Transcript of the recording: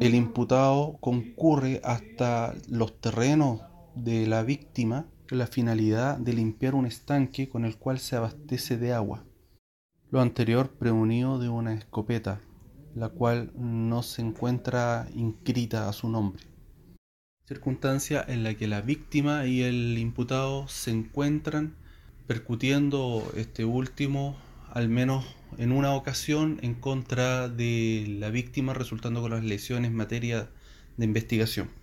el imputado concurre hasta los terrenos de la víctima con la finalidad de limpiar un estanque con el cual se abastece de agua. Lo anterior premunido de una escopeta, la cual no se encuentra inscrita a su nombre. Circunstancia en la que la víctima y el imputado se encuentran percutiendo este último, al menos en una ocasión, en contra de la víctima, resultando con las lesiones en materia de investigación.